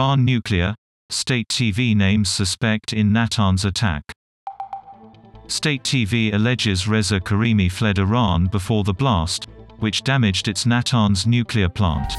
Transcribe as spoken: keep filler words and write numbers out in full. Iran nuclear. State T V names suspect in Natanz attack. State T V alleges Reza Karimi fled Iran before the blast, which damaged its Natanz nuclear plant.